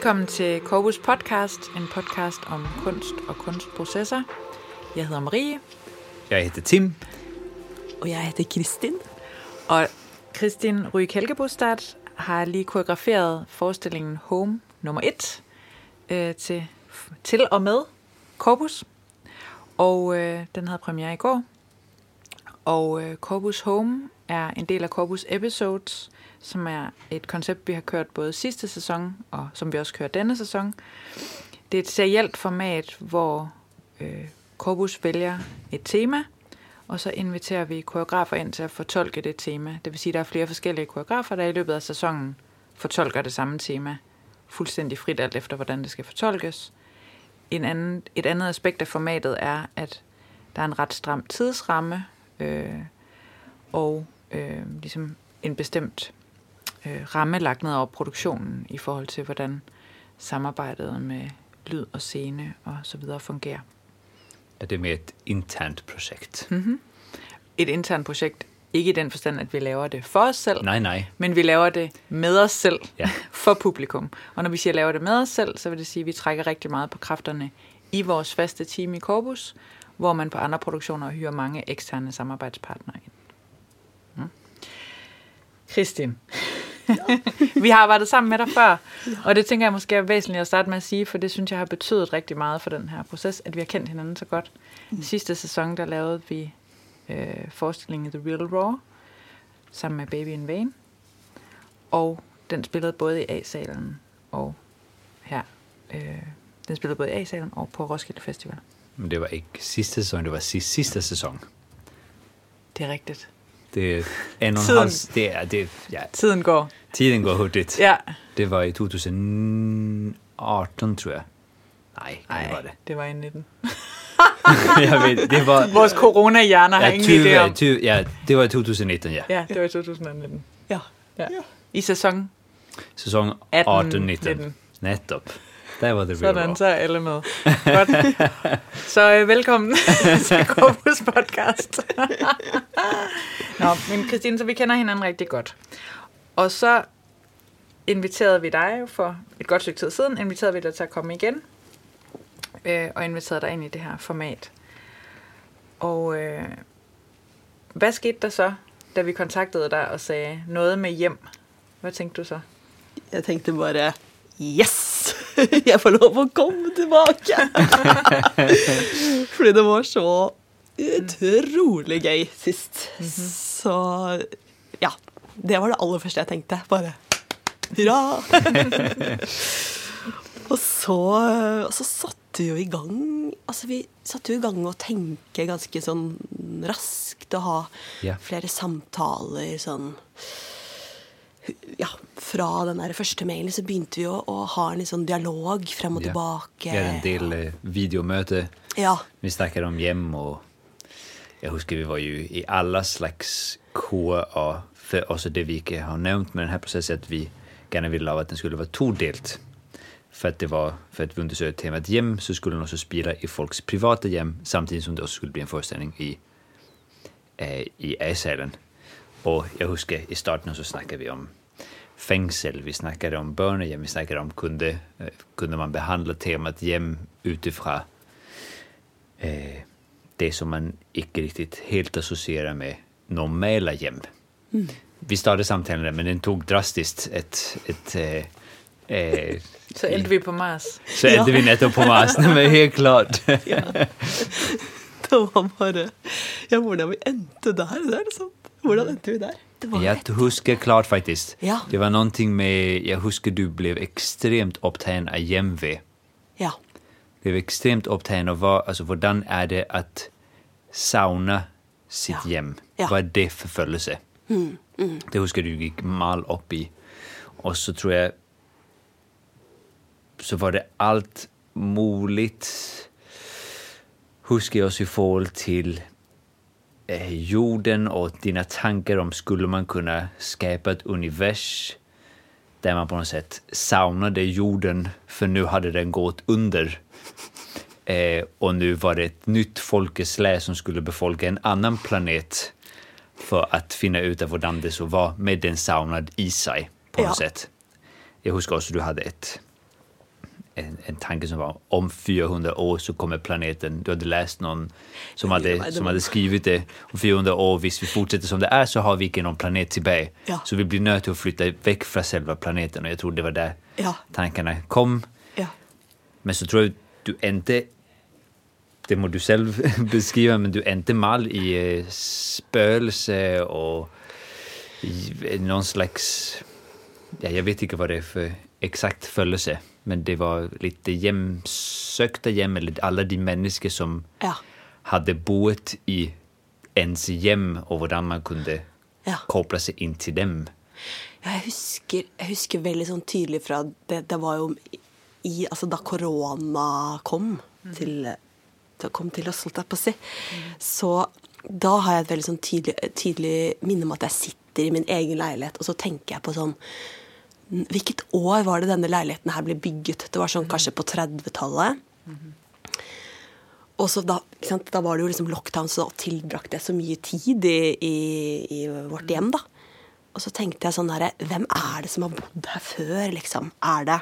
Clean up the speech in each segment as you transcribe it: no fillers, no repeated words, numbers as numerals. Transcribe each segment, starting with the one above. Velkommen til Corpus Podcast, en podcast om kunst og kunstprocesser. Jeg hedder Marie. Jeg hedder Tim. Og jeg hedder Christine. Og Christine Rui Kelkebostad har lige koreograferet forestillingen Home Nummer 1 til og med Corpus. Og den havde premiere i går. Og Corpus Home er en del af Corpus Episodes, som er et koncept, vi har kørt både sidste sæson, og som vi også kører denne sæson. Det er et serielt format, hvor Corpus vælger et tema, og så inviterer vi koreografer ind til at fortolke det tema. Det vil sige, at der er flere forskellige koreografer, der i løbet af sæsonen fortolker det samme tema, fuldstændig frit alt efter, hvordan det skal fortolkes. Et andet aspekt af formatet er, at der er en ret stram tidsramme, ligesom en bestemt ramme lagt ned over produktionen i forhold til, hvordan samarbejdet med lyd og scene og så videre fungerer. Er det med et internt projekt? Mm-hmm. Et internt projekt, ikke i den forstand, at vi laver det for os selv, nej. Men vi laver det med os selv, ja. For publikum. Og når vi siger, laver det med os selv, så vil det sige, at vi trækker rigtig meget på kræfterne i vores faste team i Corpus, hvor man på andre produktioner hyrer mange eksterne samarbejdspartnere ind. Christine, vi har arbejdet sammen med dig før, og det tænker jeg måske er væsentligt at starte med at sige, for det synes jeg har betydet rigtig meget for den her proces, at vi har kendt hinanden så godt. Sidste sæson, der lavede vi forestillingen The Real Raw, sammen med Baby in Vain, og den spillede både i A-salen og her. Den spillede både i A-salen og på Roskilde Festival. Men det var ikke sidste sæson, det var sidste sæson. Det er rigtigt. Tiden går. Tiden går hurtigt. Ja. Det var i 2018, tror jeg. Nej, det var det. Det var i 19. Jeg ved, det var... Vores corona-hjerner har ingen idé om. Det var i 2019, ja. Ja, det var i 2019. Ja. I sæson? Sæson 18-19. Netop. Der var det sådan, så er alle med. Godt. Så velkommen til Corpus Podcast. Nå, men Christine, så vi kender hinanden rigtig godt. Og så inviterede vi dig for et godt stykke tid siden, inviterede vi dig til at komme igen, og inviterede dig ind i det her format. Og hvad skete der så, da vi kontaktede dig og sagde noget med hjem? Hvad tænkte du så? Jeg tænkte bare, yes! Jeg får lov at komme tilbage. Fordi det var så utrolig gøy sist. Mm-hmm. Så ja, det var det aller første jeg tænkte. Bare, hurra! og så satte vi jo i gang. Altså vi satte jo i gang og tænke ganske sådan raskt og ha flere samtaler sådan. Ja, fra den der første mailen så begynte vi jo at ha en liksom dialog frem og tilbage. Ja, en del videomøte. Ja. Vi snakkede om hjem, og jeg husker vi var jo i alla slags køer, og for også det vi ikke har nævnt med den her processen, at vi gerne ville lave, at den skulle være todelt. For at vi undersøgte temaet hjem, så skulle den også spille i folks private hjem, samtidig som det også skulle blive en forestilling i A-salen. Og jeg husker i starten så snakkede vi om fängsel, vi snakkade om børnehjem, vi snakkade om kunde man behandla temat hjem utifrån det som man inte riktigt helt associerar med normala hjem. Mm. Vi startade samtalen, men den tog drastiskt så endte vi på Mars. Så endte vi netop på Mars, men helt klart. Ja. Det var bare, jeg måtte vi endte der liksom. Hvordan endte vi der? Jeg husker klart faktisk. Ja. Det var någonting med, jeg husker du blev ekstremt optagen af hjemve. Ja. Blev ekstremt optagen af, altså, hvordan er det at savne sit hjem? Ja. Hvad er det for følelse? Mm. Mm. Det husker du gik mal op i. Og så tror jeg, så var det alt muligt, husker jeg også i forhold til jorden och dina tankar om skulle man kunna skapa ett univers där man på något sätt saunade jorden, för nu hade den gått under och nu var det ett nytt folkeslag som skulle befolka en annan planet för att finna ut av hur det så var med den saunad i sig på något sätt. Jag huskar också du hade ett en tanke som var om 400 år så kommer planeten. Du hade läst någon som hade skrivit det. Om 400 år, hvis vi fortsätter som det är, så har vi inte någon planet tillbaka. Ja. Så vi blir nöjda att flytta väck från själva planeten. Och jag tror det var där tankarna kom. Ja. Men så tror jag du inte, det må du själv beskriva, men du inte mal i spöelse och någon slags, ja, jag vet inte vad det är för exakt följelse, men det var lite jämsökta hem, eller alla de människor som hade bott i ens hem och hur man kunde koppla sig in till dem. Ja, jag huskar väldigt sån tydligt från det var ju i alltså då corona kom till oss, holdt jeg på å si. Så da har jeg et veldig sånn tydelig minne om at jeg sitter i min egen leilighet, og så tenker jeg på sånn, hvilket år var det denne leiligheten her ble bygget? Det var sånn kanskje på 30-tallet. Og så da, ikke sant, da var det jo liksom lockdown, så da tilbrakte jeg så mye tid i vårt hjem da. Og så tenkte jeg sånn her, hvem er det som har bodd her før, liksom? Er det...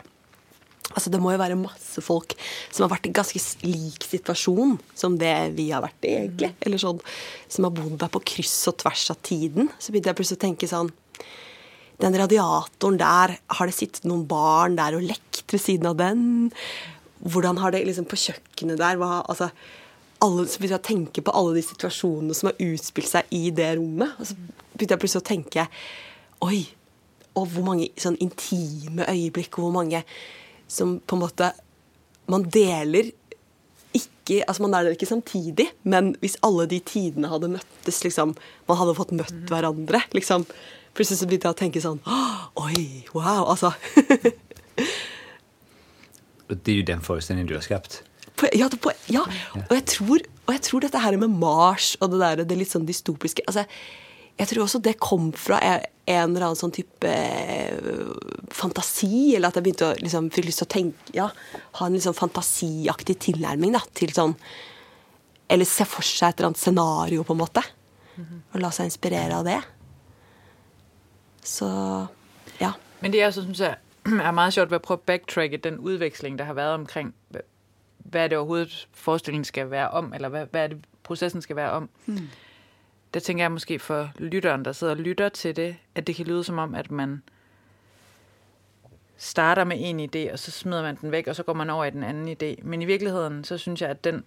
Altså, det må jo være masse folk som har vært i ganske lik situasjon som det vi har vært i, egentlig. Eller sånn, som har bodd der på kryss og tvers av tiden. Så begynte jeg plutselig å tenke sånn, den radiatoren der, har det sittet noen barn der og lekt ved siden av den? Hvordan har det liksom på kjøkkenet der? Altså, så begynte jeg å tenke på alle de situasjonene som har utspilt seg i det rommet. Og så begynte jeg plutselig å tenke, oi, og hvor mange sånn intime øyeblikk, hvor mange... som på en måte man deler ikke, altså man der ikke samtidig, men hvis alle de tidene hadde møttes, liksom, man hadde fått møtt hverandre, liksom, plutselig så begynte jeg å tenke sånn, oi, wow, altså. Det er jo den forestillingen du har skapt. Og jeg tror dette her med Mars, og det der, det litt sånn dystopiske, altså, jeg tror også det kom fra en eller annen sånn type fantasi, eller at jeg begynte å liksom, fikk lyst til å tenke, ha en liksom fantasiaktig tilnærming da, til sånn, eller se for seg et eller annet scenario på en måte, og la seg inspirere av det. Så, ja. Men det jeg også synes er meget sjovt ved at prøve at backtracke den udveksling, der har været omkring, hvad det overhovedet forestillingen skal være om, eller hvad det, processen skal være om. Der tænker jeg måske for lytteren, der sidder og lytter til det, at det kan lyde som om, at man starter med en idé, og så smider man den væk, og så går man over i den anden idé. Men i virkeligheden, så synes jeg, at den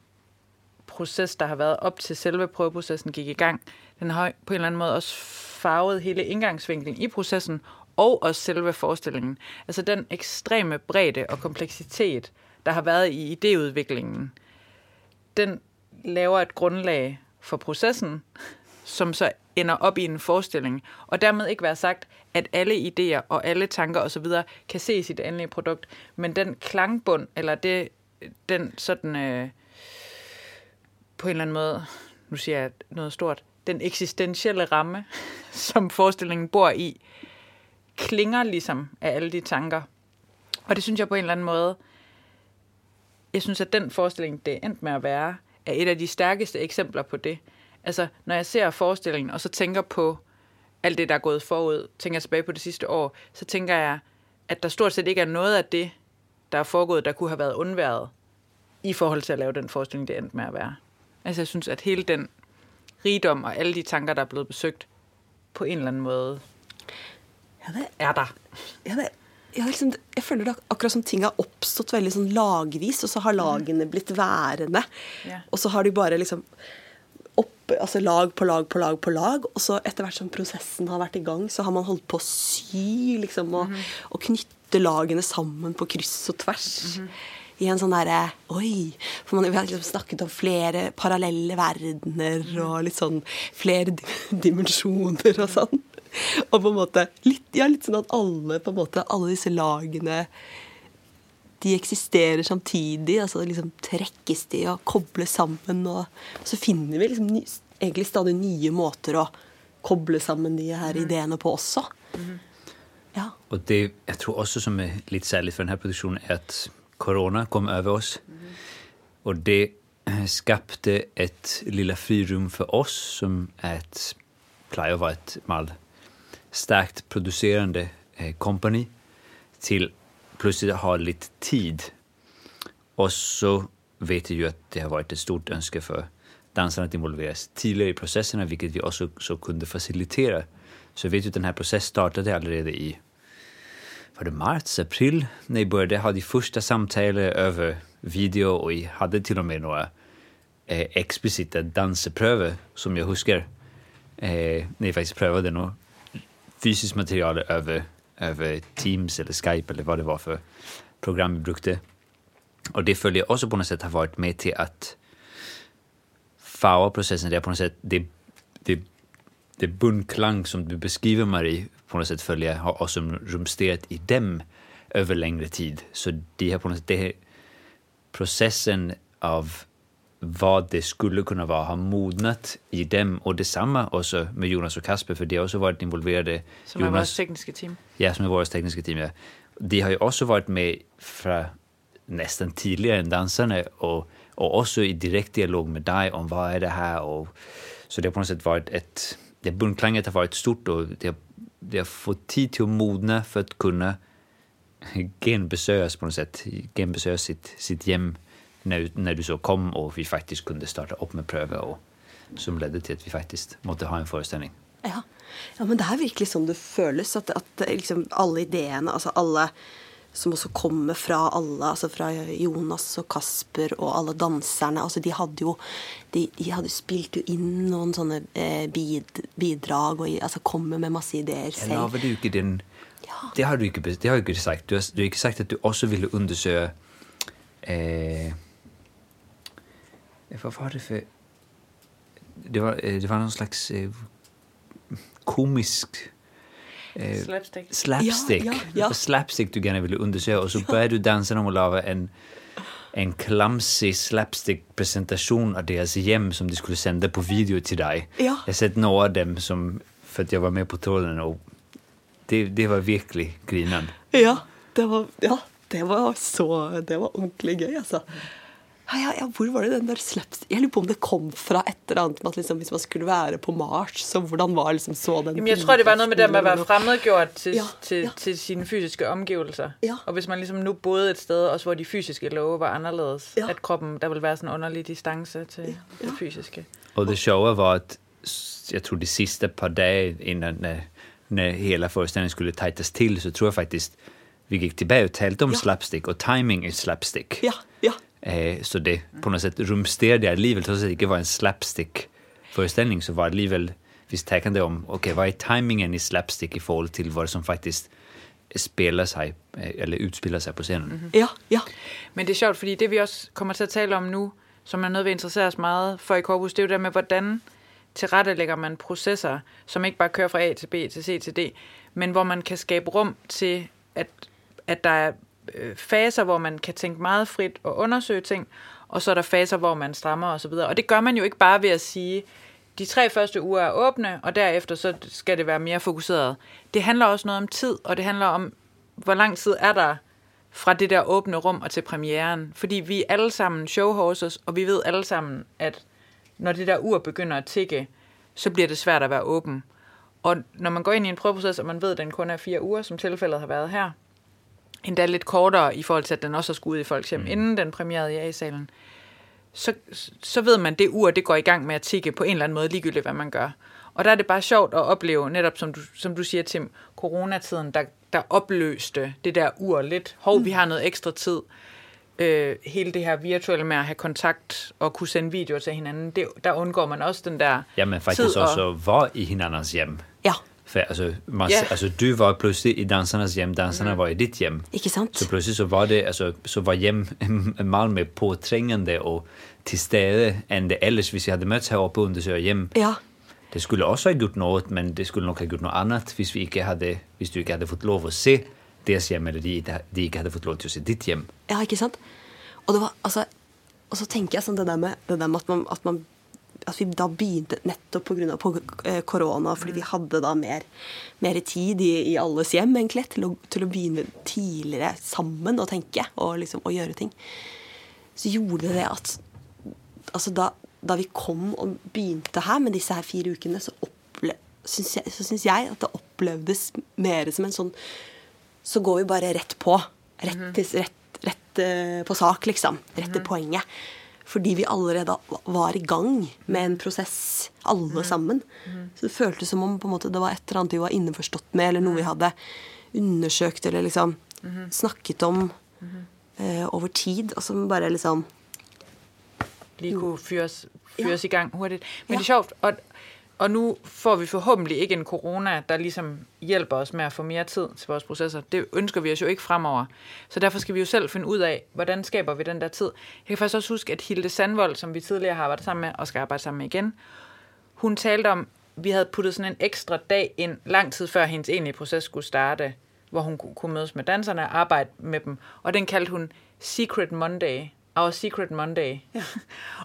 proces, der har været op til selve prøveprocessen gik i gang, den har på en eller anden måde også farvet hele indgangsvinklen i processen, og også selve forestillingen. Altså den ekstreme bredde og kompleksitet, der har været i idéudviklingen, den laver et grundlag for processen, som så ender op i en forestilling, og dermed ikke være sagt, at alle idéer og alle tanker osv. kan ses i det endelige produkt, men den klangbund, eller det, den sådan, på en eller anden måde, nu siger jeg noget stort, den eksistentielle ramme, som forestillingen bor i, klinger ligesom af alle de tanker. Og det synes jeg på en eller anden måde, jeg synes, at den forestilling, det endte med at være, er et af de stærkeste eksempler på det. Altså, når jeg ser forestillingen, og så tænker på alt det, der er gået forud, tænker jeg tilbage på det sidste år, så tænker jeg, at der stort set ikke er noget af det, der er foregået, der kunne have været undværet i forhold til at lave den forestilling, det endte med at være. Altså, jeg synes, at hele den rigdom og alle de tanker, der er blevet besøgt, på en eller anden måde er der. Ja, det jeg føler det akkurat som ting har oppstått veldig sånn lagvis, og så har lagene blitt værende, og så har de bare liksom opp, altså lag på lag på lag på lag, og så etter hvert som prosessen har vært i gang, så har man holdt på å sy liksom, og knytte lagene sammen på kryss og tvers, i en sånn der, for vi har liksom snakket om flere parallelle verdener, og litt sånn flere dimensjoner og sånn. Og på en måte, litt sånn at alle, på en måte, alle disse lagene, de eksisterer samtidig, altså liksom trekkes de og kobles sammen, og så finner vi liksom egentlig stadig nye måter å koble sammen de her ideene på også. Ja. Og det, jeg tror også som litt særlig for denne produksjonen, er at corona kom over oss, og det skapte et lilla frirum for oss, som er et plejer var et mal starkt producerande company till plötsligt ha lite tid Og så vet jeg ju att det har varit ett stort ønske för dansarna att involveras tidigare i processerna, vilket vi också så kunde facilitera. Så vet ju att den här processen startade allerede i var det marts, april, när jag började ha de första samtalen över video, och jag hade till och med några explicita dansepröver som jag huskar när jag faktiskt prövade något fysiskt material över Teams eller Skype eller vad det var för program vi brukade. Och det följer också på något sätt har varit med till att FAO-processen, det är på något sätt det bundklang som du beskriver, Marie, på något sätt följer har också rumsterat i dem över längre tid. Så det här på något sätt, det processen av vad det skulle kunna vara har modnat i dem, och detsamma också med Jonas och Kasper, för det har också varit involverade. Som är vårt tekniska team. Ja, som är vårt tekniska team, ja. De har ju också varit med från nästan tidigare än dansarna, och också i direkt dialog med dig om vad är det här, och så det har på något sätt varit ett, det bundklanget har varit stort, och det har fått tid till att modna för att kunna genbesökas på något sätt, genbesökas sitt hem när du så kom, och vi faktiskt kunde starta upp med pröver, och som ledde till att vi faktiskt måtte ha en föreställning. Ja. Ja, men det här verkligen som det føles att liksom alla idéerna, alltså alla som också kommer från alla, alltså från Jonas och Kasper och alla dansarna, alltså de hade spelat in någon såna bidrag, och alltså kommer med massa idéer själv. Ja, men du den. Ja. Det har du inte sagt. Du har inte sagt att du också ville undersöka vad var det för det var någon slags komisk slapstick. Ja. Slapstick du gärna ville undersöka, och så började du dansa om och lava en clumsy slapstick-presentation av deras hjem som de skulle sända på video till dig. Ja. Jag har sett några av dem som, för att jag var med på tråden, och det var virkelig grinan. Ja, det var ordentlig gøy, altså. Ja, hvor var det den der slaps? Jeg lurer på om det kom fra et eller annet, at liksom, hvis man skulle være på Mars, så hvordan var liksom så den? Jamen, jeg tror, det var noget med det med at være fremmedgjort til sine fysiske omgivelser. Ja. Og hvis man ligesom nu boede et sted, også hvor de fysiske love var anderledes, at kroppen, der ville være sådan en underlig distance til det fysiske. Og det sjove var, at jeg tror de sidste par dage, inden hele forestillingen skulle tightes til, så tror jeg faktisk, vi gick tillbaka och talte om slapstick, och timing är slapstick. Ja. Så det på något sätt rumsterade livet, så att det inte var en slapstick föreställning, så var det livet visst tänkande om okej, vad är timingen i slapstick i förhållande till vad som faktiskt spelar sig eller utspelar sig på scenen. Mm-hmm. Ja. Men det är sjovt, för det vi också kommer till att tala om nu, som är något vi intresserar oss meget för i Corpus, det är det med hvordan tilrettelægger man processer, som ikke bare kører fra A til B til C til D, men hvor man kan skabe rum til at der er faser, hvor man kan tænke meget frit og undersøge ting, og så er der faser, hvor man strammer og så videre. Og det gør man jo ikke bare ved at sige, de 3 første uger er åbne, og derefter så skal det være mere fokuseret. Det handler også noget om tid, og det handler om, hvor lang tid er der fra det der åbne rum og til premieren. Fordi vi er alle sammen showhorses, og vi ved alle sammen, at når det der ur begynder at tikke, så bliver det svært at være åben. Og når man går ind i en prøveproces, og man ved, at den kun er 4 uger, som tilfældet har været her, endda lidt kortere i forhold til, at den også har skudt i folks hjem, inden den premierede i A-salen, så ved man, at det ur, det går i gang med at tikke på en eller anden måde, ligegyldigt hvad man gør. Og der er det bare sjovt at opleve, netop som du siger, Tim, coronatiden, der opløste det der ur lidt. Vi har noget ekstra tid. Hele det her virtuelle med at have kontakt og kunne sende videoer til hinanden, der undgår man også den der. Jamen faktisk også var i hinandens hjem. Ja. For altså du var pludselig i dansernes hjem, danserne var i dit hjem. Ikke sant? Så pludselig så var det, altså så var hjem Malmö påtrængende og til stede end det ellers, hvis vi havde mødt heroppe og undersøgt hjem. Ja. Det skulle også have gjort noget, men det skulle nok have gjort noget andet, hvis du ikke havde fået lov at se deres hjem, eller de ikke havde fået lov til at se dit hjem. Ja, ikke sant? Og det var, altså, og så tænker jeg sådan det der med at vi da begynte netop på grund af corona, fordi vi havde da mere tid i alles hjem egentlig, til at begynde tidligere sammen og tænke og liksom og gøre ting. Så gjorde det at, altså da vi kom og begynte her med disse her 4 ukene, så synes jeg at det opleves mere som en sådan, så går vi bare rett på, rett rett på sak liksom, rett til poenget. Fordi vi allerede var i gang med en process alle sammen. Så det føltes som om på en måte, det var et eller annet vi var innforstått med, eller noe vi hadde undersøkt eller liksom snakket om over tid, og som bare liksom lige kunne fyres i gang hurtigt. Men det er sjovt, og nu får vi forhåbentlig ikke en corona, der ligesom hjælper os med at få mere tid til vores processer. Det ønsker vi os jo ikke fremover. Så derfor skal vi jo selv finde ud af, hvordan skaber vi den der tid. Jeg kan faktisk også huske, at Hilde Sandvold, som vi tidligere har arbejdet sammen med, og skal arbejde sammen med igen, hun talte om, vi havde puttet sådan en ekstra dag ind, lang tid før hendes egentlige proces skulle starte, hvor hun kunne mødes med danserne og arbejde med dem. Og den kaldte hun Secret Monday. Our Secret Monday. Ja.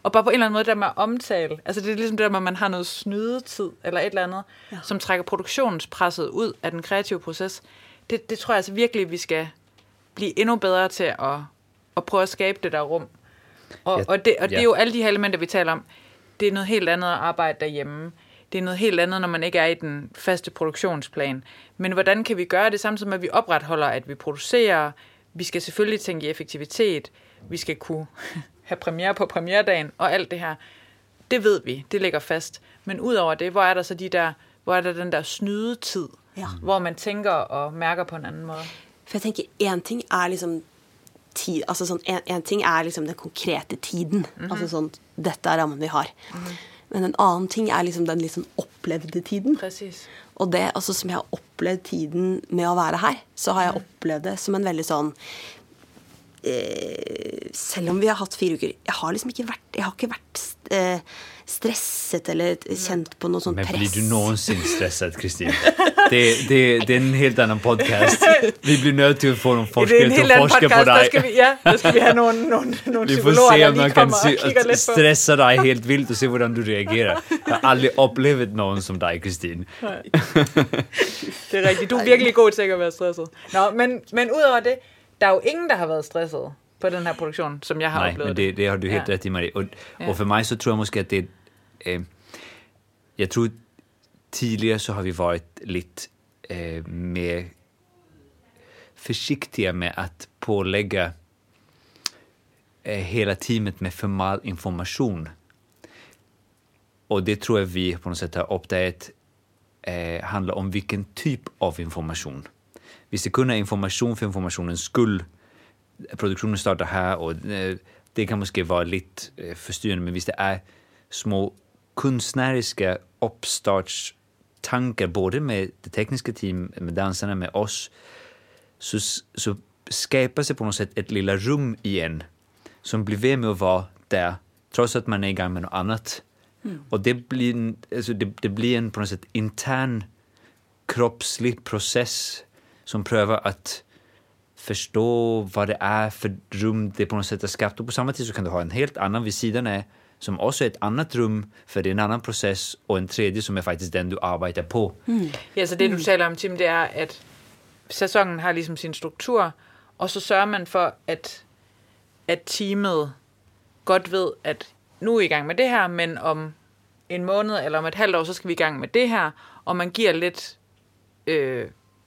Og bare på en eller anden måde, der med omtale. Altså det er ligesom det der med, at man har noget snydetid, eller et eller andet, som trækker produktionspresset ud af den kreative proces. Det tror jeg altså virkelig, vi skal blive endnu bedre til at prøve at skabe det der rum. Og det er jo alle de her elementer, vi taler om. Det er noget helt andet at arbejde derhjemme. Det er noget helt andet, når man ikke er i den faste produktionsplan. Men hvordan kan vi gøre det samtidig med, at vi opretholder, at vi producerer? Vi skal selvfølgelig tænke i effektivitet. Vi skal kunne have premiere på premieredagen og alt det her. Det ved vi, det ligger fast. Men udover det, hvor er der så hvor er der den der snydetid, hvor man tænker og mærker på en anden måde? For jeg tænker, en ting er ligesom tid, altså sådan, en ting er ligesom den konkrete tiden, altså sådan, dette er rammen vi har. Men en anden ting er liksom den liksom opplevde tiden. Precis. Og det, altså som jeg har opplevd tiden med at være her, så har jeg opplevd det som en veldig sådan, selv om vi har haft 4 uker, jeg har ikke været stresset eller kjent på noe sånn press. Men blir du noensinne stresset, Christine? Det er en helt annen podcast. Vi blir nødt til å få noen forskere til å forske på deg. Der skal vi ha noen psykologer, der vi kommer og kikker litt på. Stresse deg helt vilt og se hvordan du reagerer. Jeg har aldri opplevd noen som deg, Christine. Det er riktig. Du er virkelig god til å være stresset. Nå, men udover det, der er jo ingen, der har været stresset på den her produktion, som jeg har oplevet. Men det har du helt rätt i, Marie. Og for mig så tror jeg måske, at det... jeg tror tidligere så har vi varit lidt mer försiktiga med att pålägga hela teamet med för mal information. Och det tror jag vi på något sätt har uppdaget handlar om vilken typ av information. Vi ska kunna information för informationens skull. Produktionen startar här och det kan måske vara lite förstyrrande, men visst det är små konstnärliga uppstartstankar både med det tekniska team, med dansarna, med oss, så skapar sig på något sätt ett lilla rum igen som blir ved med att vara där trots att man är i gång med något annat. Och det blir en på något sätt intern kroppslig process som prövar att förstå vad det är för rum det på något sätt är skapat, och på samma tid så kan du ha en helt annan vid sidan är som också är ett annat rum för det är en annan process, och en tredje som är faktiskt den du arbetar på. Ja, så det du taler om, Tim, det är att säsongen har liksom sin struktur, och så sørger man for at teamet godt ved, at nu er i gang med det her, men om en måned eller om et halvt år, så skal vi i gang med det her, og man giver lidt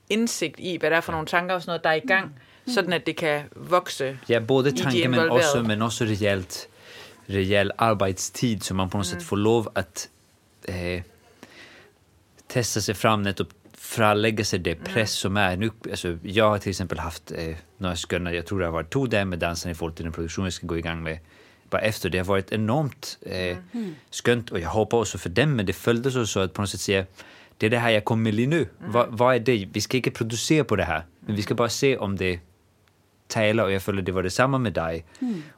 indsigt i, hvad der er for nogle tanker og sådan noget, der er i gang, sådan at det kan vokse. Ja, både tanker, men også rejäl arbejdstid, så man på något sätt får lov att testa sig fram och fralägga sig det press som är nu. Alltså, jag har till exempel haft några sköna, jag tror det har varit 2 dagar med dansen i folk i den produktion jag ska gå igång med bara efter. Det har varit enormt skönt, och jag hoppas också för dem, men det följdes så att på något sätt säga, det är det här jag kommer med nu. Vad är det? Vi ska inte producera på det här. Men vi ska bara se om det talar. Och jag följer det var detsamma med dig.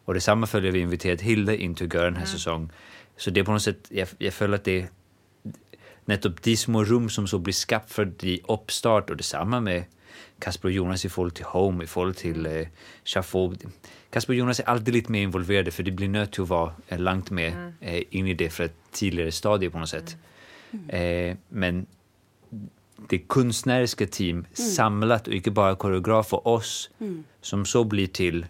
Och detsamma följer vi inviterat Hilde in till Göran den här säsongen. Så det är på något sätt, jag följer att det nettopp de små rum som så blir skapt för de uppstart. Och detsamma med Kasper och Jonas i forhold till Home, i forhold till Chaffo. Kasper och Jonas är alltid lite mer involverade, för det blir nöjt att vara långt med in i det för ett tidigare stadie på något sätt. Men det konstnärliga team samlat, och inte bara koreograf och oss som så blir till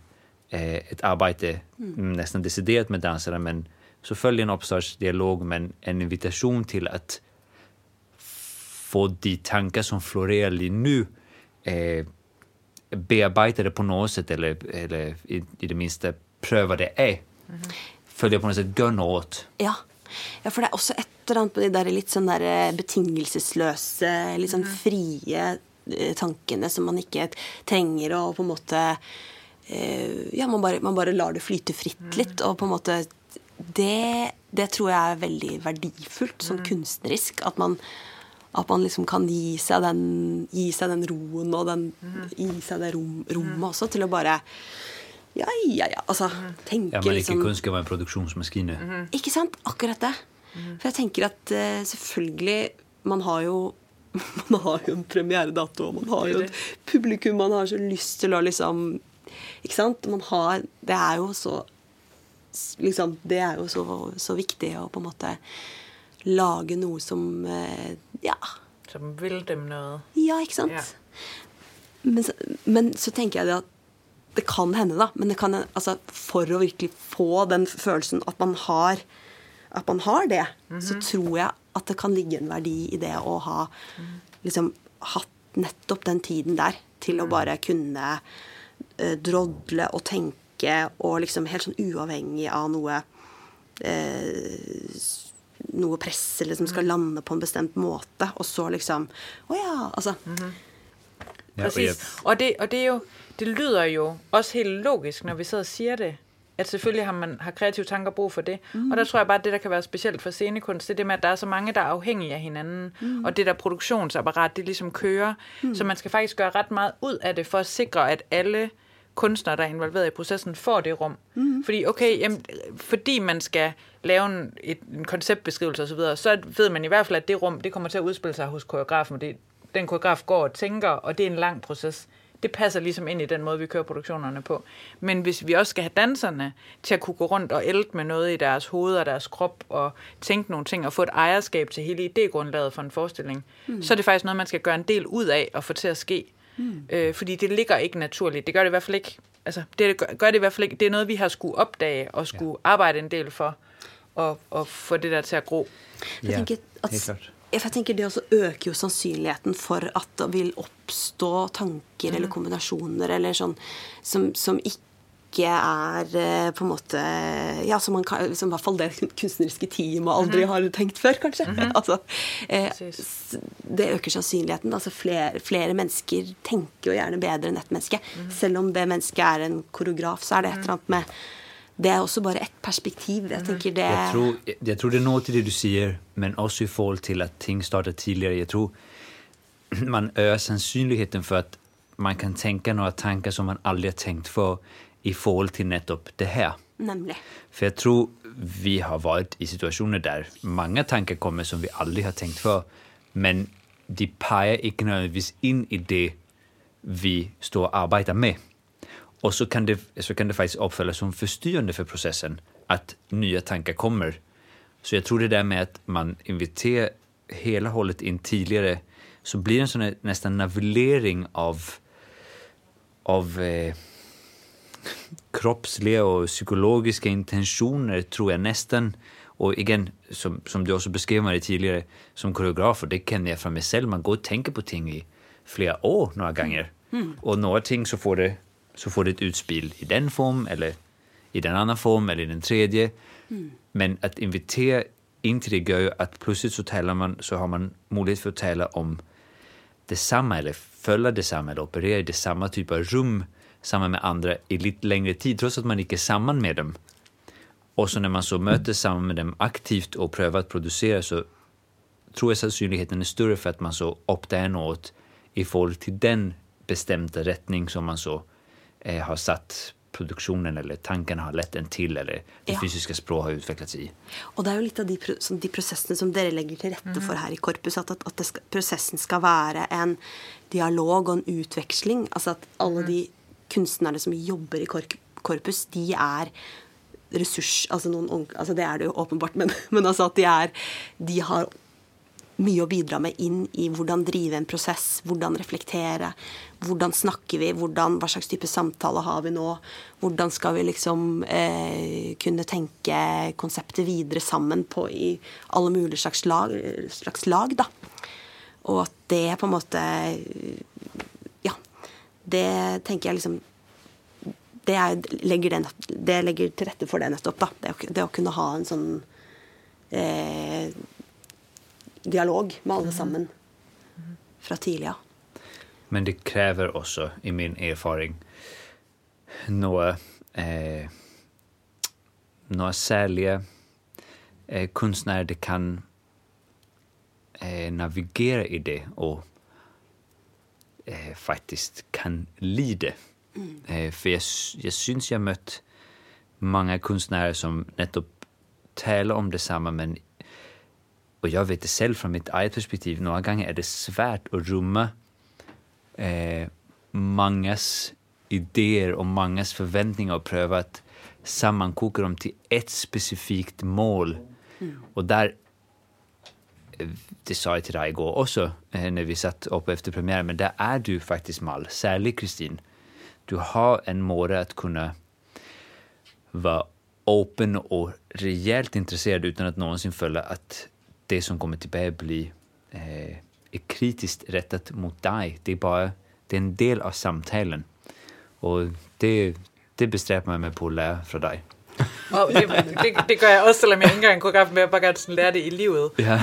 ett arbete nästan deciderat med dansarna, men så följer en uppstartsdialog, men en invitation till att få de tankar som florerar nu bearbeta det på något sätt eller i det minsta pröva det är. För det på något sätt gör något. Ja. Ja, for det også et eller annet med de der litt sånn der betingelsesløse, litt sånn frie tankene som man ikke trenger, og på en måte, ja, man bare lar det flyte fritt litt, og på en måte, det tror jeg er veldig verdifullt, sånn kunstnerisk, at man liksom kan gi seg den roen, og gi seg det rommet også, til å bare... Ja, altså, tenke liksom... Ja, men ikke kun skal være en produksjonsmaskine. Ikke sant? Akkurat det. For jeg tenker at selvfølgelig, man har jo en premieredato, og man har jo et publikum, man har så lyst til å liksom... Ikke sant? Det er jo så... Liksom, det er jo så viktig å på en måte lage noe som... Ja. Som vil dem noe. Ja, ikke sant? Ja. Men så tenker jeg det at det kan hende da, men det kan altså for å virkelig få den følelsen at man har det, så tror jeg at det kan ligge en verdi i det å ha liksom hatt nettopp den tiden der til å bare kunne drodle og tenke og liksom helt sånn uavhengig av noe press eller som skal lande på en bestemt måte, og så liksom Præcis. Og det er jo, det lyder jo også helt logisk, når vi så siger det, at selvfølgelig har kreative tanker brug for det. Og der tror jeg bare, at det, der kan være specielt for scenekunst, det er det med, at der er så mange, der er afhængige af hinanden, og det der produktionsapparat, det ligesom kører. Så man skal faktisk gøre ret meget ud af det, for at sikre, at alle kunstnere, der er involveret i processen, får det rum. Fordi, okay, jamen, fordi man skal lave en konceptbeskrivelse osv., så ved man i hvert fald, at det rum, det kommer til at udspille sig hos koreografen, den koreograf går og tænker, og det er en lang proces. Det passer ligesom ind i den måde, vi kører produktionerne på. Men hvis vi også skal have danserne til at kunne gå rundt og ælte med noget i deres hoved og deres krop, og tænke nogle ting, og få et ejerskab til hele idégrundlaget for en forestilling, så er det faktisk noget, man skal gøre en del ud af, og få til at ske. Fordi det ligger ikke naturligt. Det gør det i hvert fald ikke. Altså, det gør det i hvert fald ikke. Det er noget, vi har skulle opdage, og skulle arbejde en del for, og få det der til at gro. Ja, helt klart. Jeg tenker det også øker jo sannsynligheten for at det vil oppstå tanker eller kombinasjoner eller sånn som ikke er på en måte, ja, som man kan, som i hvert fall det kunstneriske teamet aldri har tenkt før, kanskje. Altså, det øker sannsynligheten. Altså flere mennesker tenker jo gjerne bedre enn et menneske. Selv om det mennesket er en koreograf, så er det et eller annet med... Det er også bare et perspektiv. Jeg tänker det. Jag tror det är något i det du säger, men också i forhold till att ting startar tidigare. Jag tror man ökar sannsynligheten för att man kan tänka några tankar som man aldrig har tänkt för i forhold till nettopp det här. Nämligen. För jag tror vi har varit i situationer där många tankar kommer som vi aldrig har tänkt för, men de peger ikke nødvendigvis in i det vi står och arbetar med. Och så kan det faktiskt uppfällas som förstyrrande för processen att nya tankar kommer. Så jag tror det där med att man inviterar hela hållet in tidigare, så blir det en sån nästan navigering av kroppsliga och psykologiska intentioner, tror jag nästan. Och igen, som du också beskrev mig tidigare som koreograf, och det känner jag från mig själv, man går och tänker på ting i flera år några gånger. Och några ting så får det ett utspel i den form eller i den andra form eller i den tredje. Men att invitera in till det gör ju att plötsligt så har man möjlighet för att tala om detsamma eller följa detsamma eller operera i det samma typ av rum samman med andra i lite längre tid, trots att man inte är samman med dem. Och så när man så möter samman med dem aktivt och prövar att producera, så tror jag sannsynligheten är större för att man så upptäcker något i förhåll till den bestämda riktning som man så har satt produktionen eller tankarna har lett en till, eller det fysiska språk har utvecklats i. Och det är ju lite av de processerna som dere lägger till rätta för här i Corpus, att processen ska vara en dialog och en utväxling, alltså att alla de konstnärer som jobbar i Corpus, de är resurs, alltså någon, alltså det är det ju uppenbart, men alltså att de har mye å bidra med inn i hvordan drive en prosess, hvordan reflektere, hvordan snakker vi, hva slags type samtale har vi nå, hvordan skal vi liksom kunne tenke konseptet videre sammen på i alle mulige slags lag da. Og at det på en måte, ja, det tänker jag liksom det lägger till rätta för det nettopp då. Det att kunna ha en sån dialog med alla samman från tidiga. Men det kräver också i min erfaring några särliga kunstnärer de kan navigera i det och faktiskt kan lida. För jag syns jag mött många kunstnärer som nettopp talar om detsamma, men och jag vet det själv från mitt eget perspektiv, några gånger är det svårt att rumma mångas idéer och mångas förväntningar och pröva att sammankoka dem till ett specifikt mål. Och där, det sa jag till dig igår också när vi satt upp efter premiären, men där är du faktiskt mal, särskilt Christine. Du har en mål att kunna vara open och rejält intresserad utan att någonsin följa att det som kommer tillbaka blir är kritiskt rättat mot dig. Det är en del av samtalen. Och det bestræber mig på at lære fra dig. Oh, det gør jeg også, selvom jeg ikke engang kunne gøre med, at bare gerne sådan lære det i livet. Ja.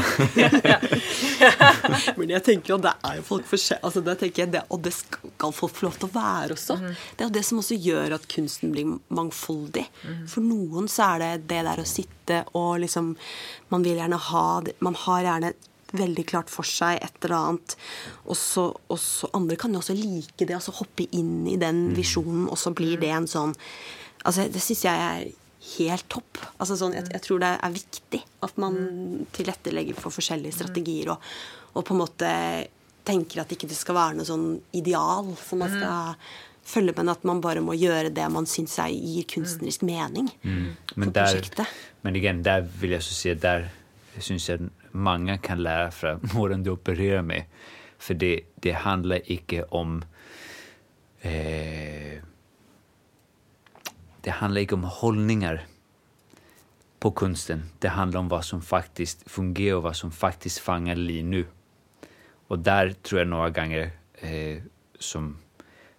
Men jeg tænker jo, det er jo folk forskellige. Altså, det tænker jeg, og det skal folk få lov til at være også. Mm. Det er jo det, som også gør, at kunsten bliver mangfoldig. Mm. For nogen så er det det der at sitte og ligesom, man vil gerne ha, man har gerne veldig klart for sig et eller andet, og så andre kan jo også like det, og så hoppe ind i den visionen, og så blir det en sådan, altså det synes jeg er helt topp, altså sådan, jeg tror det er vigtigt, at man tilrettelegger for forskellige strategier, og på en måde tænker, at ikke det skal være noget sådan ideal, som man skal følge, men at man bare må gøre det, man synes er i kunstnerisk mening for projektet. Men igen, der vil jeg så sige, der synes jeg, många kan lära från målen du opererar med. För det handlar inte om det handlar inte om hållningar på kunsten. Det handlar om vad som faktiskt fungerar och vad som faktiskt fångar liv nu. Och där tror jag några gånger som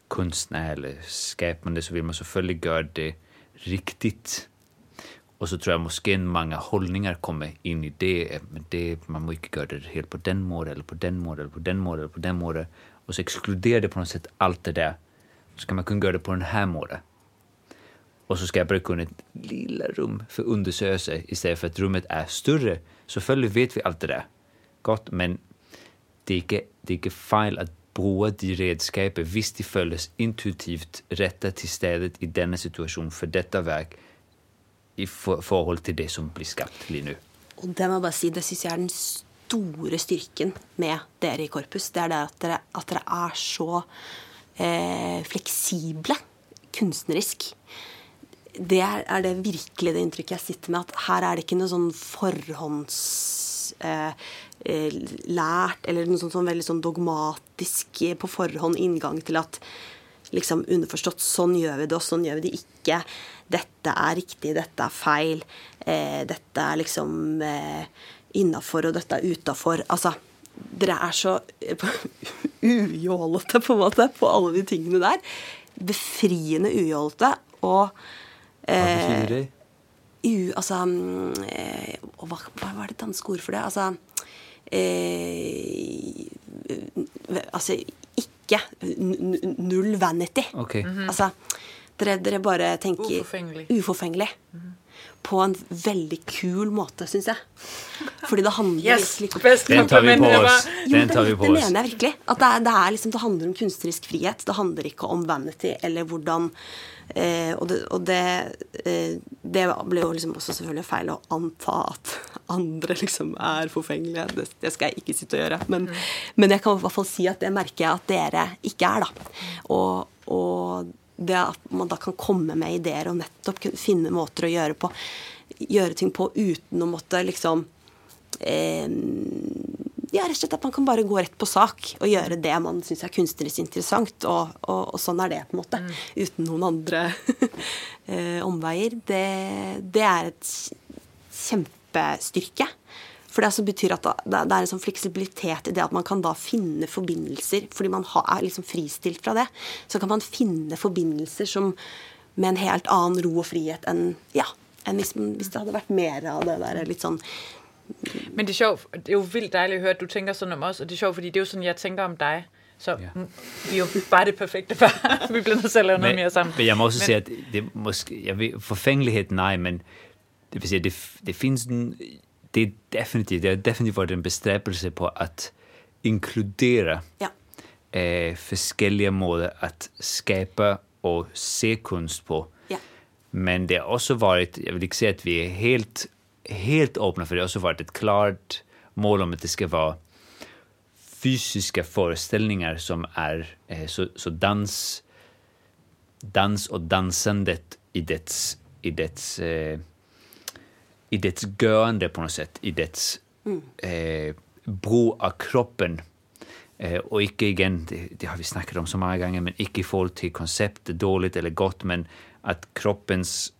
konstnär eller skapande så vill man så följa göra det riktigt. Och så tror jag måske många hållningar kommer in i det, men det man måste göra det helt på den måden eller på den måden eller på den måden eller på den måden, och så exkluderar det på något sätt allt det där. Så kan man kunna göra det på den här måden. Och så ska jag bara kunna ett lilla rum för undersökelse istället för att rummet är större, så följer vet vi allt det där. Gott, men det är inte fel att bruka de redskapen visst de följs intuitivt rätta till stället i denna situation för detta verk i forhold til det, som blir skabt lige nu. Og det må jeg bare si, det synes jeg den store styrken med dere i Corpus, det at dere er så fleksible kunstnerisk. Det er det virkelig det inntrykket jeg sitter med, at her er det ikke noe sånn forhåndslært, eller noe sånn veldig sånn dogmatisk på forhånd inngang til at liksom underforstått, sånn gjør vi det, og sånn gjør vi det ikke. Dette er riktig, dette er feil, dette er liksom innenfor, og dette er utenfor. Altså, dere er så ujålete på en måte, på alle de tingene der. Befriende ujålete, og hva er det danske ord for det? Altså, ikke null vanity. Okay. Altså, dere bare tenker uforfengelig på en veldig kul måte, synes jeg. Fordi det handler Den tar vi på oss. Det mener jeg virkelig. At det er liksom, det handler om kunstnerisk frihet. Det handler ikke om vanity, eller hvordan det ble jo liksom også selvfølgelig feil å anta at andre liksom er forfengelige. Det skal jeg ikke sitte og gjøre. Men jeg kan i hvert fall si at jeg merker at dere ikke er da. Og det at man da kan komme med ideer og nettopp finne måter å gjøre ting på uten å måtte liksom rett og slett at man kan bare gå rett på sak og gjøre det man synes er kunstnerisk interessant, og sånn er det på en måte, uten noen andre omveier. Det er et kjempestyrke för det så betyder att det är en sån flexibilitet I det att man kan då finna förbindelser för man är liksom fristilt från det så kan man finna förbindelser som med en helt annan ro och frihet än ja än liksom hvis det hade varit mer av det där lite sån men det är sjovt det är ju vilt dejligt att höra att du tänker sån om oss och det är sjovt för det är ju sån jag tänker om dig så vi er jo bare det perfekte par. Vi bliver nødt til at lave noget mere sammen. Men jeg må også sige, at det måske, jeg ved, forfængelighed, nej, men det vil sige, det findes en, det er definitivt var en bestræbelse på at inkludere forskellige måder at skabe og se kunst på. Ja. Men det har også været, jeg vil ikke sige, at vi er helt åbne, for det har også været et klart mål om, at det skal være fysiska föreställningar som är så dans och dansandet i dets görande på något sätt I dets bro av kroppen och icke igen det har vi snackat om så många gånger men icke folk till koncept dåligt eller gott men att kroppens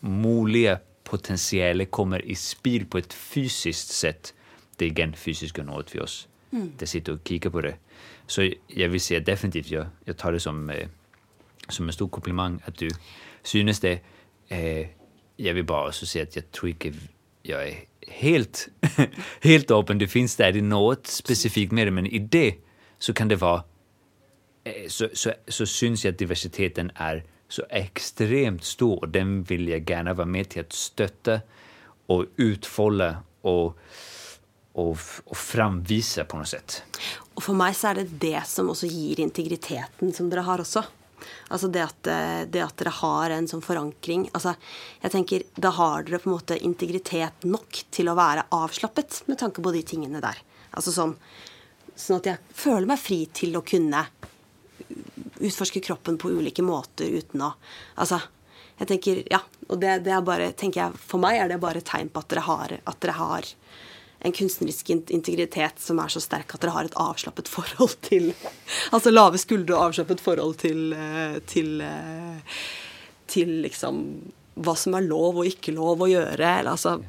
möjliga potential kommer I spel på ett fysiskt sätt det igen fysiskt något för oss. Det sitter och kikar på det. Så jag vill säga definitivt jag tar det som en stor komplimang att du synes det. Jag vill bara också säga att jag tror inte jag är helt öppen. Det finns där I något specifikt med det, men I det så kan det vara så syns jag att diversiteten är så extremt stor och den vill jag gärna vara med till att stötta och utfolda och framvisa på något sätt. Och för mig så är det det som också ger integriteten som det har också. Alltså det att det har en sån förankring. Alltså jag tänker det har det på något sätt integritet nog till att vara avslappnat med tanke på de tingene där. Alltså sån att jag känner mig fri till att kunna utforska kroppen på olika måter utan att alltså jag tänker ja och det är bara tänker jag för mig är det bara ett tecken på att det har en kunstnerisk integritet som är så stark att det har ett avslappnat förhåll till alltså lave skuldre och avslappnat förhåll till liksom vad som är lov och inte lov att göra eller alltså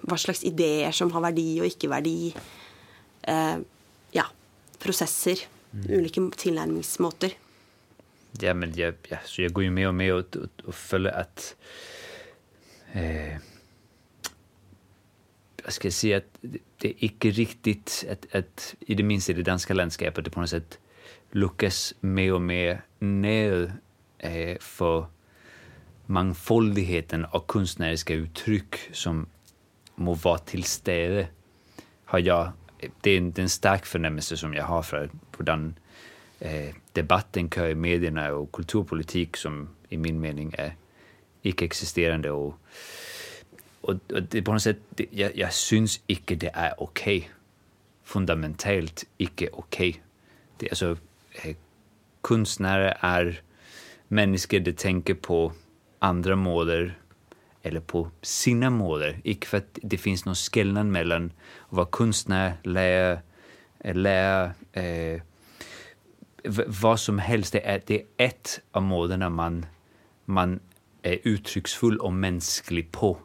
vad slags idéer som har värde och inte värde ja processer olika tillnärmingsmåter ja men jag går ju med och och följer att jag ska säga att det är inte riktigt att I det minsta I det danska landskapet det på något sätt lukas mer och mer ned för mångfaldigheten av konstnärliga uttryck som må vara till stede. Har jag det är en stark förnemmelse som jag har för på den debatten kring I medierna och kulturpolitik som I min mening är icke existerande och det på något sätt jag syns inte det är okej. Fundamentalt inte okej. Det är så konstnärer är människor de tänker på andra måder eller på sina måder. Inte för att det finns någon skillnad mellan att vara konstnär, lära vad som helst det är ett av måderna man är uttrycksfull och mänsklig på.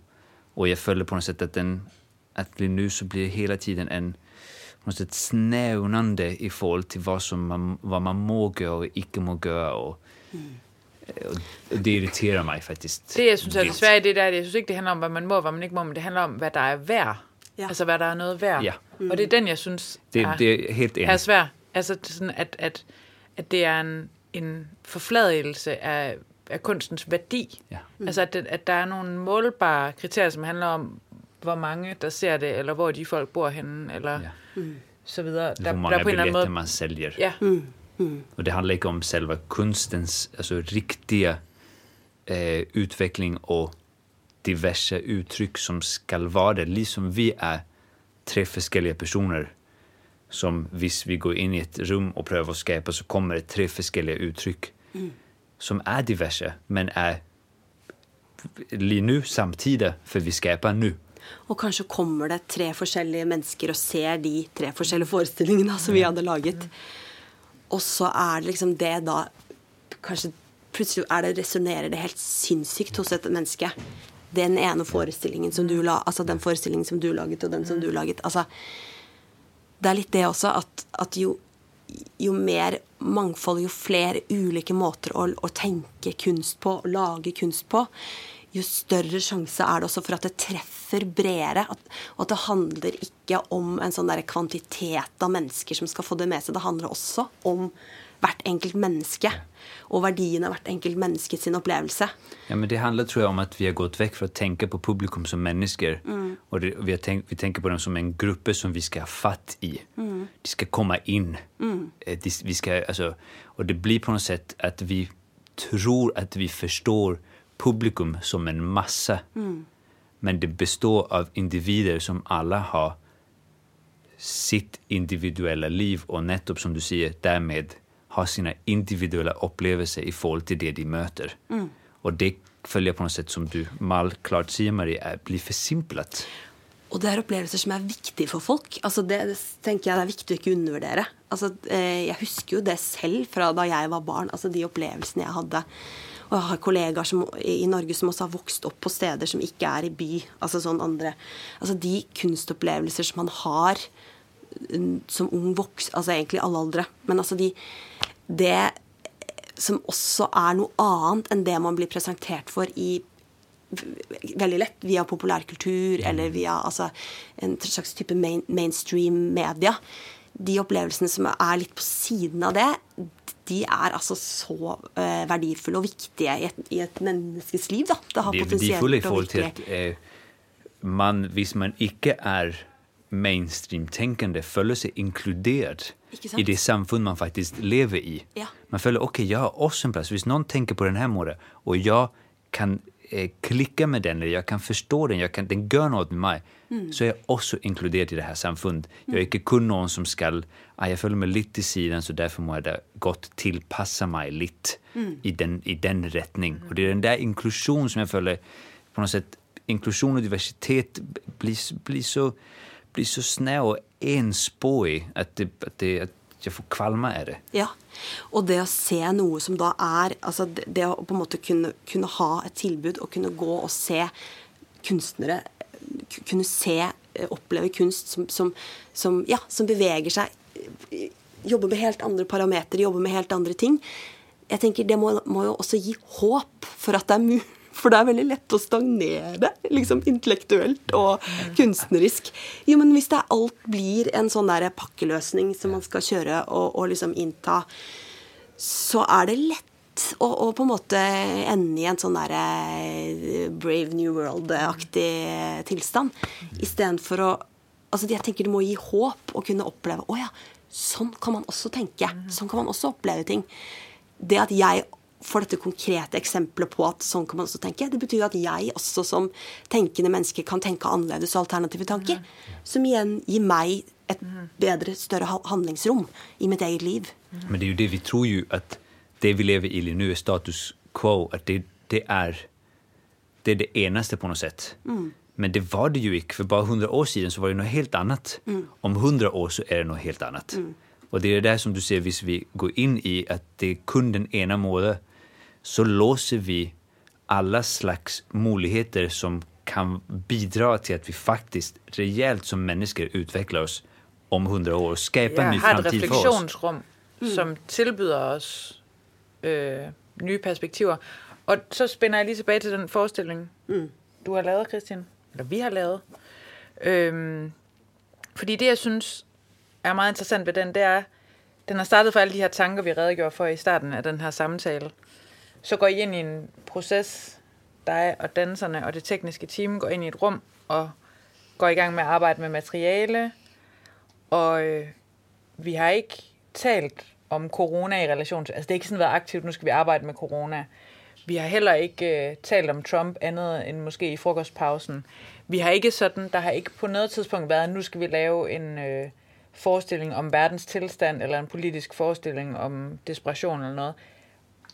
Och jag följer på något sätt att nu så blir det hela tiden en på något sätt snävnande I förhåll till vad man må göra och icke må göra och det irriterar mig faktiskt. Det jag syns är svårt det där. Jag syns inte det handlar om vad man må, vad man inte må, men det handlar om vad det är värd. Ja. Alltså vad det är något värd. Ja. Och det är den jag syns det är helt enig. Är svårt. Alltså sån att det är en förfladelse af kunstens værdi. Ja. Altså at der er nogle målbare kriterier, som handler om, hvor mange der ser det, eller hvor de folk bor henne, eller så videre. Hvor mange billetter man sælger. Ja. Og det handler ikke om selve kunstens rigtige udvikling og diverse udtryk, som skal være det. Ligesom vi er tre forskellige personer, som hvis vi går ind I et rum og prøver at skabe, så kommer det tre forskellige udtryk. Som är diverse men är nu samtidigt för vi skapar nu. Och kanske kommer det tre olika människor och ser de tre olika föreställningarna som vi hade laget. Och så är det liksom det då kanske plötsligt är det resonerar det helt sinnssykt hos ett människa den ene forestillingen som du la, altså den forestillingen som du laget og den som du laget, altså det litt det også at jo mer mangfold, jo flere ulike måter å tenke kunst på, å lage kunst på, jo større sjanse det også for at det treffer bredere, og at det handler ikke om en sånn der kvantitet av mennesker som skal få det med seg, det handler også om hvert enkelt menneske og verdien av hvert enkelt menneske sin opplevelse. Ja, men det handlar tror jag om att vi har gått väck från att tänka på publikum som människor och vi tänker på dem som en grupp som vi ska ha fatt i. De ska komma in. Vi ska alltså, och det blir på något sätt att vi tror att vi förstår publikum som en massa. Men det består av individer som alla har sitt individuella liv och nettopp som du säger därmed har sina individuella upplevelser i forhold till det de möter. Och det följer på något sätt som du mal klart säger Marie är blir försimplat. Och det är upplevelser som är viktiga för folk. Alltså det tänker jag är viktigt att inte undervärdera. Alltså jag husker ju det själv från då jag var barn, alltså de upplevelser jag hade. Och jag har kollegor som i Norge som också har vuxit upp på steder som inte är i by, alltså sån andra. Alltså de kunstupplevelser som man har som ung voksen, altså egentlig alle aldre, men altså det som også noe annet enn det man blir presentert for i veldig lett via populærkultur eller via altså, en slags type mainstream media, de opplevelsene som litt på siden av det, de altså så verdifulle og viktige i et menneskes liv da. Det har potensielt de i forhold til at hvis man ikke mainstream-tänkande följer sig inkluderad i det samfund man faktiskt lever i. Ja. Man följer, okej, jag har också en plats. Hvis någon tänker på den här målet och jag kan klicka med den eller jag kan förstå den, den gör något med mig, så är jag också inkluderad i det här samfundet. Jag är inte kun någon som ska, jag följer mig lite i sidan så därför må jag där gott tillpassa mig lite i den rättning. Och det är den där inklusion som jag följer på något sätt. Inklusion och diversitet blir så snäv och enspåig att jag får kvalma är det. Ja. Och det att se något som då är alltså det att på något sätt kunna ha ett tillbud och kunna gå och se konstnärer, kunna se uppleva konst som beveger sig, jobbar med helt andra parametrar, jobbar med helt andra ting. Jag tänker det må ju också ge hopp för att det är möjligt. For det er veldig lett å stagnere, liksom intellektuelt og kunstnerisk. Jo, men hvis det alt blir en sånn der pakkeløsning som man skal kjøre og liksom innta, så det lett å på en måte ende i en sånn der Brave New World-aktig tilstand. I stedet for å, altså jeg tenker du må gi håp og kunne oppleve, sånn kan man også tenke, sånn kan man også oppleve ting. Det at jeg for dette konkrete eksemplet på at sånn kan man også tenke, det betyr at jeg også som tenkende menneske kan tenke annerledes og alternative tanker, som igjen gir meg et bedre, større handlingsrom i mitt eget liv. Men det er jo det vi tror jo at det vi lever i nu er status quo, at det er det eneste på noe sett. Men det var det jo ikke, for bare 100 år siden så var det noe helt annet. Om 100 år så er det noe helt annet. Og det er det som du ser, hvis vi går inn i at det er kun den ene måten, så låser vi alla slags möjligheter som kan bidra till att vi faktiskt rejält som människor utvecklar oss om 100 år och skapar en ny framtid för oss. Har ett reflexionsrum som tillbyder oss nya perspektiver. Och så spänner jag lige tillbaka till den föreställning du har lavet, Christian, eller vi har lavet. Fordi det, jeg synes er meget interessant ved den, det er, den har startet for alle de her tanker, vi redegjorde for i starten af den her samtale. Så går I ind i en proces, dig og danserne og det tekniske team går ind i et rum og går i gang med at arbejde med materiale. Og vi har ikke talt om corona i relation til, altså det er ikke sådan været aktivt, nu skal vi arbejde med corona. Vi har heller ikke talt om Trump andet end måske i frokostpausen. Vi har ikke sådan, der har ikke på noget tidspunkt været, nu skal vi lave en forestilling om verdens tilstand eller en politisk forestilling om desperation eller noget.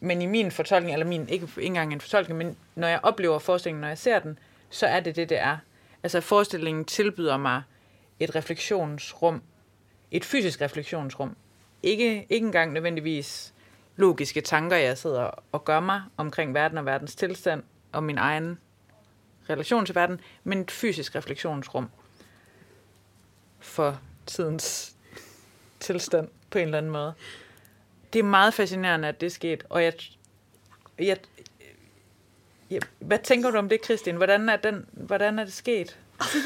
Men i min fortolkning, eller min, ikke engang en fortolkning, men når jeg oplever forestillingen, når jeg ser den, så er det det er. Altså forestillingen tilbyder mig et refleksionsrum, et fysisk refleksionsrum. Ikke engang nødvendigvis logiske tanker, jeg sidder og gør mig omkring verden og verdens tilstand og min egen relation til verden, men et fysisk refleksionsrum for tidens tilstand på en eller anden måde. Det er meget fascinerende, at det skete, og jeg hvad tænker du om det, Christine? Hvordan er det sket? Altså,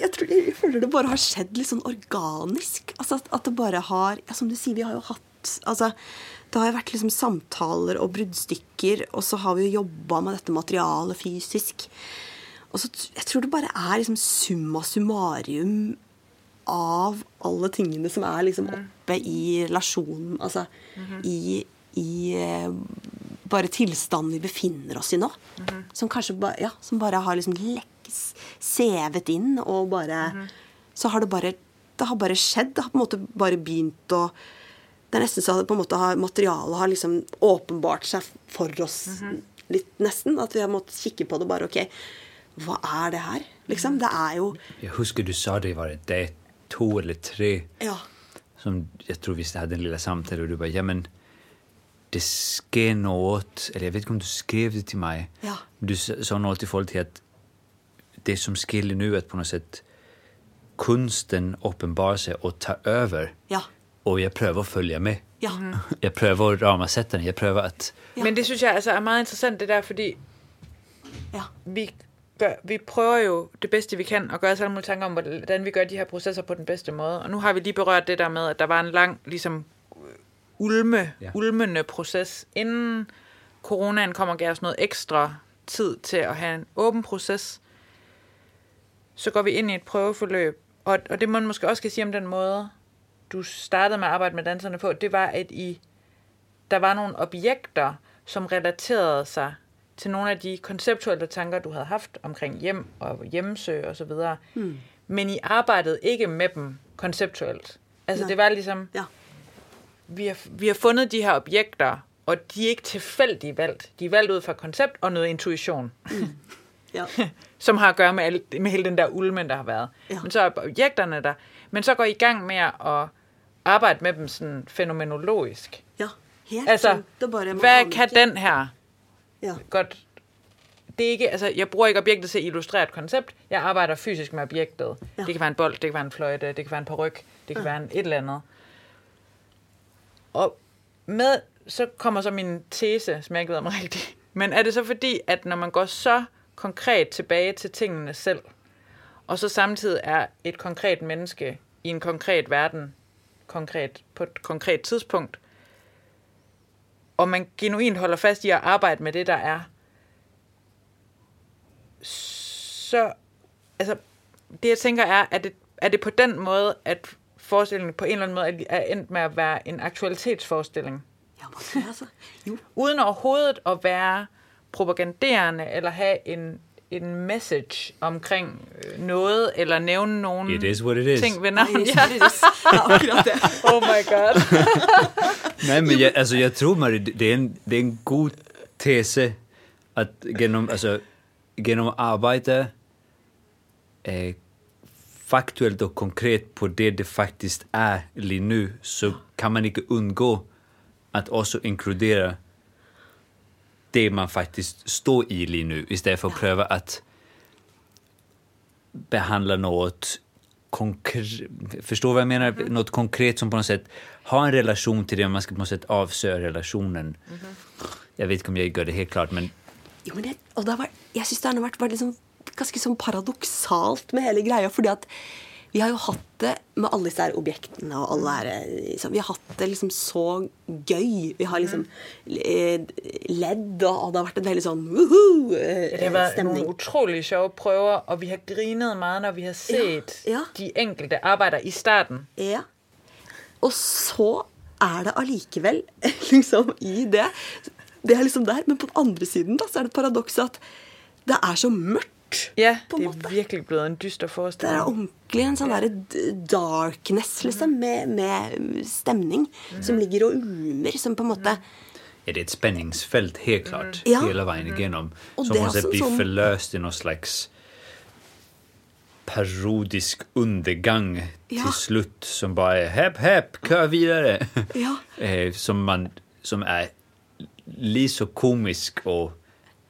jeg tror jeg føler det bare har skjedd litt sånn organisk. Altså, at det bare har, ja, som du sier, vi har jo hatt, altså, det har jo vært liksom samtaler og bruddstykker, og så har vi jo jobbet med dette materialet fysisk. Og så jeg tror det bare er liksom summa summarium av alle tingene som er liksom oppe i relasjonen, altså i bare tilstanden vi befinner oss i nå, som kanskje som bare har liksom sevet inn, og bare så har det har bare skjedd, det har på en måte bare begynt å, det er nesten så på en måte materialet har liksom åpenbart seg for oss litt nesten, at vi har måttet kikke på det bare, ok, hva er det her? Liksom, det er jo... Jeg husker du sa det var det 2 eller 3 som jeg tror visst hadde en lilla samtale, og du bare, ja, men det sker något, eller jag vet inte om du skrev det till mig. Ja. Du sa något i folk till att det som sker nu är på något sätt kunsten uppenbarar sig och tar över. Ja. Och jag prövar att följa med. Ja. Jag prövar att rama sätten, jag prövar att... Ja. Men det synes jag alltså är meget intressant det där, fordi vi prøver jo det bedste vi kan og gøre os alle mulige tanker om, hvordan vi gør de her processer på den bedste måde. Og nu har vi lige berørt det der med, at der var en lang, ligesom ulmende proces inden coronaen kommer og gav os noget ekstra tid til at have en åben proces. Så går vi ind i et prøveforløb, og det man måske også kan sige om den måde du startede med at arbejde med danserne på, det var at der var nogle objekter som relaterede sig til nogle af de konceptuelle tanker du havde haft omkring hjem og hjemsø og så videre, men I arbejdede ikke med dem konceptuelt, altså det var ligesom Vi har fundet de her objekter, og de er ikke tilfældigt valgt. De er valgt ud fra koncept og noget intuition, som har at gøre med hele den der ulmen, der har været. Ja. Men så er objekterne der. Men så går I gang med at arbejde med dem sådan fænomenologisk. Ja. Altså, hvad kan den her? Ja. Godt. Det er ikke, altså, jeg bruger ikke objektet til at illustrere et koncept. Jeg arbejder fysisk med objektet. Ja. Det kan være en bold, det kan være en fløjte, det kan være en paryk, det kan være en et eller andet. Og med, så kommer så min tese, som jeg ikke ved om rigtigt. Men er det så fordi, at når man går så konkret tilbage til tingene selv, og så samtidig er et konkret menneske i en konkret verden, konkret på et konkret tidspunkt, og man genuint holder fast i at arbejde med det, der er, så, altså, det jeg tænker er det på den måde, at forestillingen på en eller anden måde er endt med at være en aktualitetsforestilling. Ja, måske altså. Jo. Uden overhovedet at være propaganderende eller have en message omkring noget eller nævne nogen ting ved navn. Oh my god. Nej, men jeg tror, Marie, det er en god tese at gennem arbejde faktuellt och konkret på det faktiskt är lige nu, så kan man inte undgå att också inkludera det man faktiskt står i lige nu, istället för att pröva att behandla något konkret, förstår vad jag menar, något konkret som på något sätt har en relation till det, man ska på något sätt avsöra relationen. Jag vet inte om jag gör det helt klart, men... Jo, men jag syns det har varit liksom ganske sånn paradoksalt med hele greia, fordi at vi har jo hatt det med alle disse her objektene og alle her, liksom, vi har hatt det liksom så gøy, vi har liksom ledd, og det har vært en veldig sånn stemning. Det var noen utrolig sjove prøver, og vi har grinet meget, når vi har set de enkelte arbeider i starten. Ja, og så er det allikevel liksom i det er liksom der, men på den andre siden da, så er det paradokset at det er så mørkt. Ja, det er virkelig blevet en dyster forestilling. Det er ordentlig en sånn der darkness, liksom, med stemning, som ligger og ulmer, som på en måte... Ja, det er et spenningsfelt, helt klart, hele veien igjennom, som også blir forløst i noen slags parodisk undergang til slutt, som bare er hepp, kør videre! Som er lige så komisk og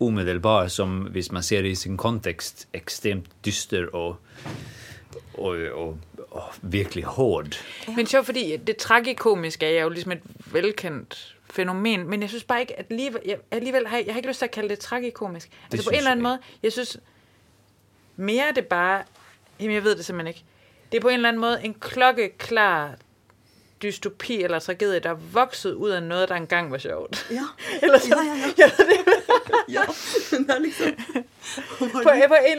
omedelbar som hvis man ser det i sin kontekst ekstremt dyster og virkelig hård. Men sjovt, fordi det tragikomiske er jo ligesom et velkendt fænomen, men jeg synes bare ikke, at alligevel jeg har ikke lyst til at kalde det tragikomisk. Det altså på en eller anden måde, jeg synes mere det bare, jamen jeg ved det simpelthen ikke, det er på en eller anden måde en klokkeklar dystopi eller tragedie, der er vokset ud af noget, der engang var sjovt. Ja. Eller sådan. Ja. Ja, det er ligesom. Og det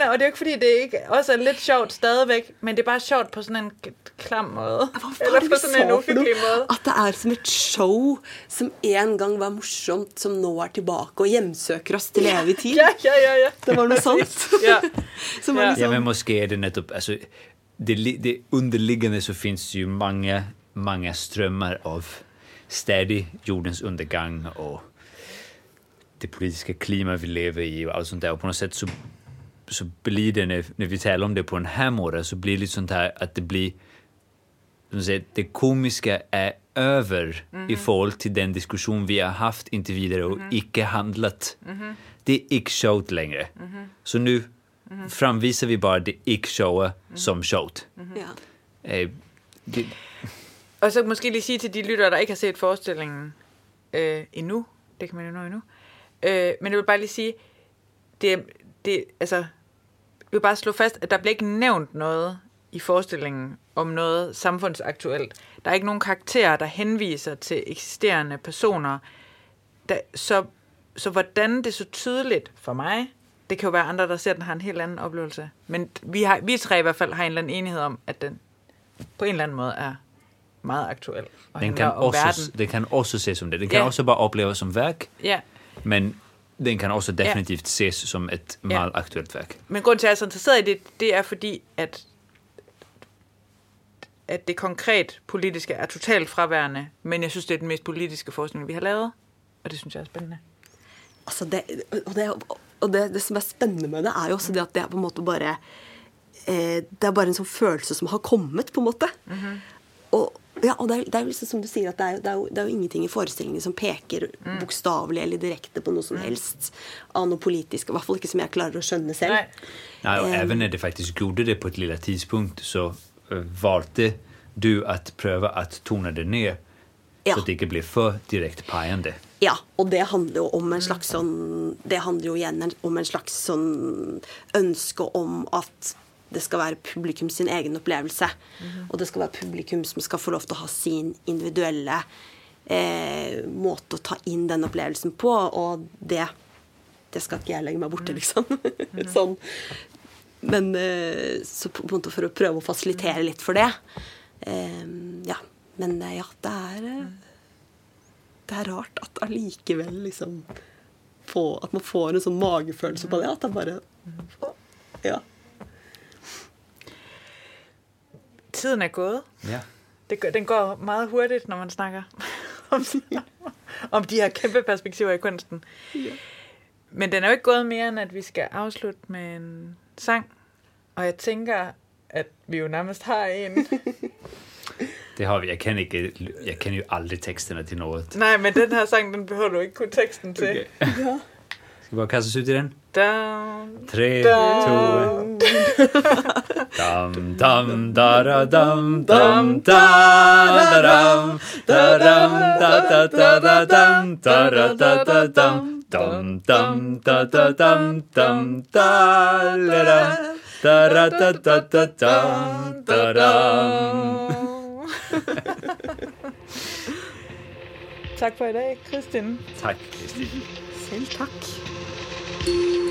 er jo ikke, fordi det ikke også er lidt sjovt stadigvæk, men det er bare sjovt på sådan en klam måde. Eller på sådan en uhyggelig måde. At det er som et show, som en gang var morsomt, som nu er tilbage og hjemsøger os til evig tid. Ja. Det var noget sånt. Ja. Ja, men måske er det netop, altså, det underliggende, så findes jo mange strömmar av stadig jordens undergång och det politiska klimat vi lever i och allt sånt där, och på något sätt så blir det när vi talar om det på den här måten, så blir det lite sånt här att det blir som säger, det komiska är över i förhåll till den diskussion vi har haft inte vidare och icke handlat. Det är icke-showt längre. Så nu framvisar vi bara det icke-showa som showt. Og så måske lige sige til de lyttere, der ikke har set forestillingen endnu, det kan man jo nå endnu, men jeg vil bare lige sige, altså, jeg vil bare slå fast, at der bliver ikke nævnt noget i forestillingen om noget samfundsaktuelt. Der er ikke nogen karakterer, der henviser til eksisterende personer. Så hvordan det så tydeligt for mig, det kan jo være andre, der ser, den har en helt anden oplevelse, men vi tre i hvert fald har en eller anden enighed om, at den på en eller anden måde er meget aktuel. Den kan også ses som det. Den kan også bare opleves som værk, men den kan også definitivt ses som et meget aktuelt værk. Men grunden til, at jeg er så interesseret i det, det er fordi, at det konkret politiske er totalt fraværende, men jeg synes, det er den mest politiske forskning, vi har lavet, og det synes jeg er spændende. Altså det som er spændende med det, er jo også det, at det er på en måde bare... det er bare en sånn følelse som har kommet, på en måte. Og det er jo liksom som du sier, at det er jo ingenting i forestillingen som peker bokstavelig eller direkte på noe som helst av noe politisk, i hvert fall ikke som jeg klarer å skjønne selv. Nei, og even når det faktisk gjorde det på et lilla tidspunkt, så valgte du at prøve at tone det ned, så det ikke blir for direkte pejende. Ja, og det handler jo om en slags sånn, det handler jo igjen om en slags sånn ønske om at det skal være publikum sin egen opplevelse, og det skal være publikum som skal få lov til å ha sin individuelle måte å ta inn den opplevelsen på, og det skal ikke jeg legge meg borte, liksom. Sånn. Men så på en måte for å prøve å fasilitere litt for det. Men ja, det er rart at allikevel liksom at man får en sånn magefølelse på det, at det bare... Ja. Tiden er gået. Ja. Den går meget hurtigt, når man snakker om de her kæmpe perspektiver i kunsten. Ja. Men den er jo ikke gået mere, end at vi skal afslutte med en sang. Og jeg tænker, at vi jo nærmest har en. Det har vi. Jeg kan jo aldrig teksterne til noget. Nej, men den her sang, den behøver du ikke kun teksten til. Okay. Ja. Skal vi bare kaste os ud i den? 3, 2, 1. Dam dam da da dam dam da dam da dam da da da da dam da da da da dam dam dam da da dam dam da da da da da dam da dam. Tak for i dag, Kristin. Tak, Kristin. Selv tak.